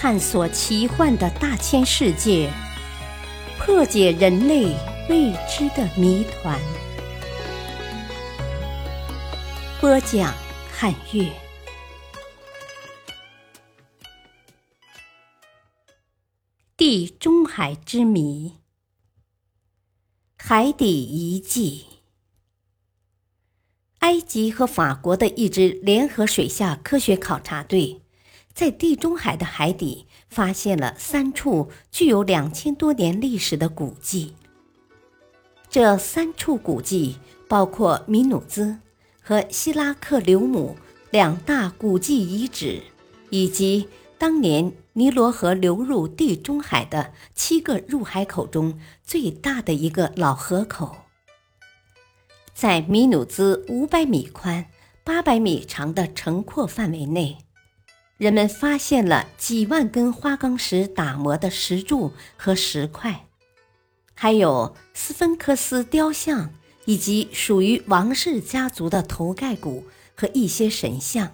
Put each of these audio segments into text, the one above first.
探索奇幻的大千世界，破解人类未知的谜团。播讲汉乐。地中海之谜，海底遗迹。埃及和法国的一支联合水下科学考察队，在地中海的海底发现了3处具有2000多年历史的古迹。这3处古迹包括米努兹和希拉克柳姆2大古迹遗址，以及当年尼罗河流入地中海的7个入海口中最大的一个老河口。在米努兹500米宽、800米长的城廓范围内，人们发现了几万根花岗石打磨的石柱和石块，还有斯芬克斯雕像以及属于王室家族的头盖骨和一些神像。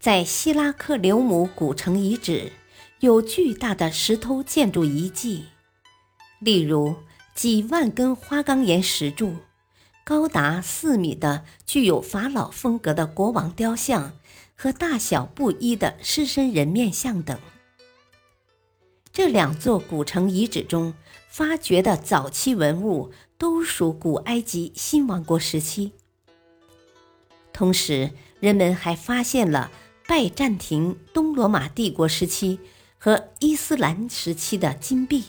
在希拉克柳姆古城遗址有巨大的石头建筑遗迹，例如几万根花岗岩石柱，高达4米的具有法老风格的国王雕像和大小不一的狮身人面像等。这2座古城遗址中发掘的早期文物都属古埃及新王国时期。同时，人们还发现了拜占庭东罗马帝国时期和伊斯兰时期的金币、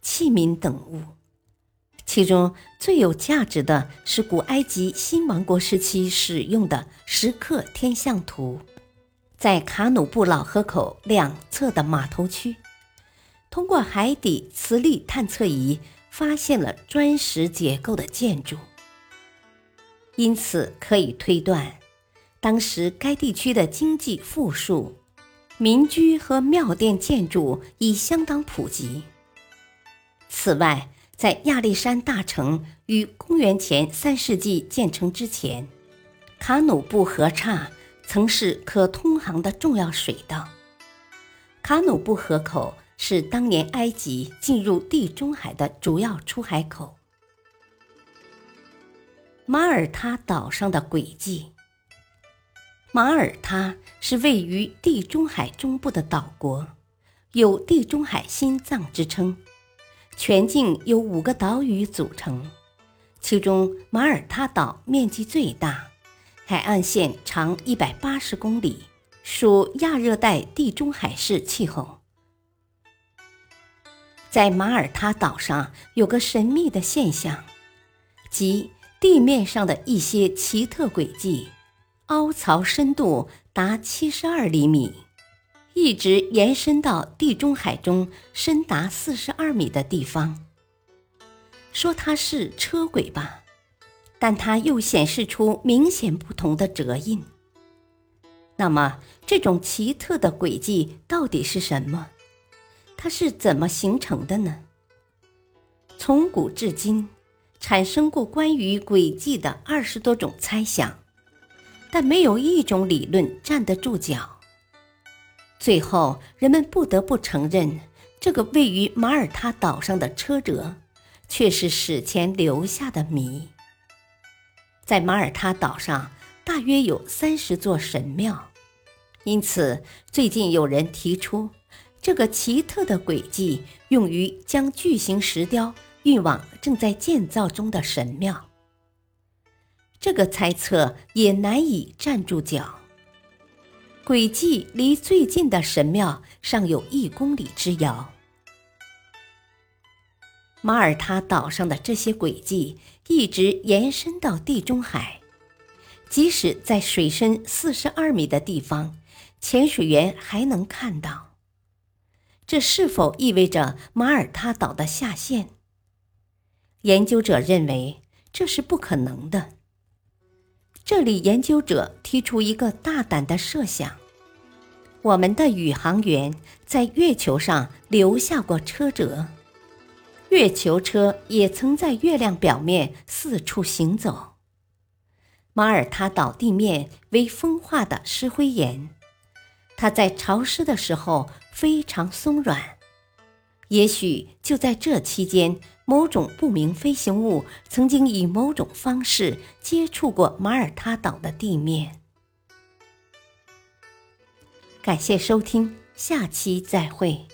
器皿等物，其中最有价值的是古埃及新王国时期使用的石刻天象图。在卡努布老河口两侧的码头区，通过海底磁力探测仪发现了砖石结构的建筑，因此可以推断，当时该地区的经济富庶，民居和庙殿建筑已相当普及。此外，在亚历山大城于公元前3世纪建成之前，卡努布河岔曾是可通航的重要水道。卡努布河口是当年埃及进入地中海的主要出海口。马耳他岛上的轨迹。马耳他是位于地中海中部的岛国，有地中海心脏之称。全境由5个岛屿组成，其中马耳他岛面积最大，海岸线长180公里，属亚热带地中海式气候。在马耳他岛上有个神秘的现象，即地面上的一些奇特轨迹，凹槽深度达72厘米。一直延伸到地中海中深达42米的地方。说它是车轨吧，但它又显示出明显不同的折印。那么，这种奇特的轨迹到底是什么？它是怎么形成的呢？从古至今，产生过关于轨迹的20多种猜想，但没有一种理论站得住脚。最后，人们不得不承认，这个位于马耳他岛上的车辙，却是史前留下的谜。在马耳他岛上，大约有30座神庙，因此最近有人提出，这个奇特的轨迹用于将巨型石雕运往正在建造中的神庙。这个猜测也难以站住脚。轨迹离最近的神庙尚有1公里之遥。马耳他岛上的这些轨迹一直延伸到地中海，即使在水深42米的地方，潜水员还能看到。这是否意味着马耳他岛的下限？研究者认为这是不可能的。这里研究者提出一个大胆的设想：我们的宇航员在月球上留下过车辙，月球车也曾在月亮表面四处行走。马耳他岛地面为风化的石灰岩，它在潮湿的时候非常松软。也许就在这期间，某种不明飞行物曾经以某种方式接触过马耳他岛的地面。感谢收听，下期再会。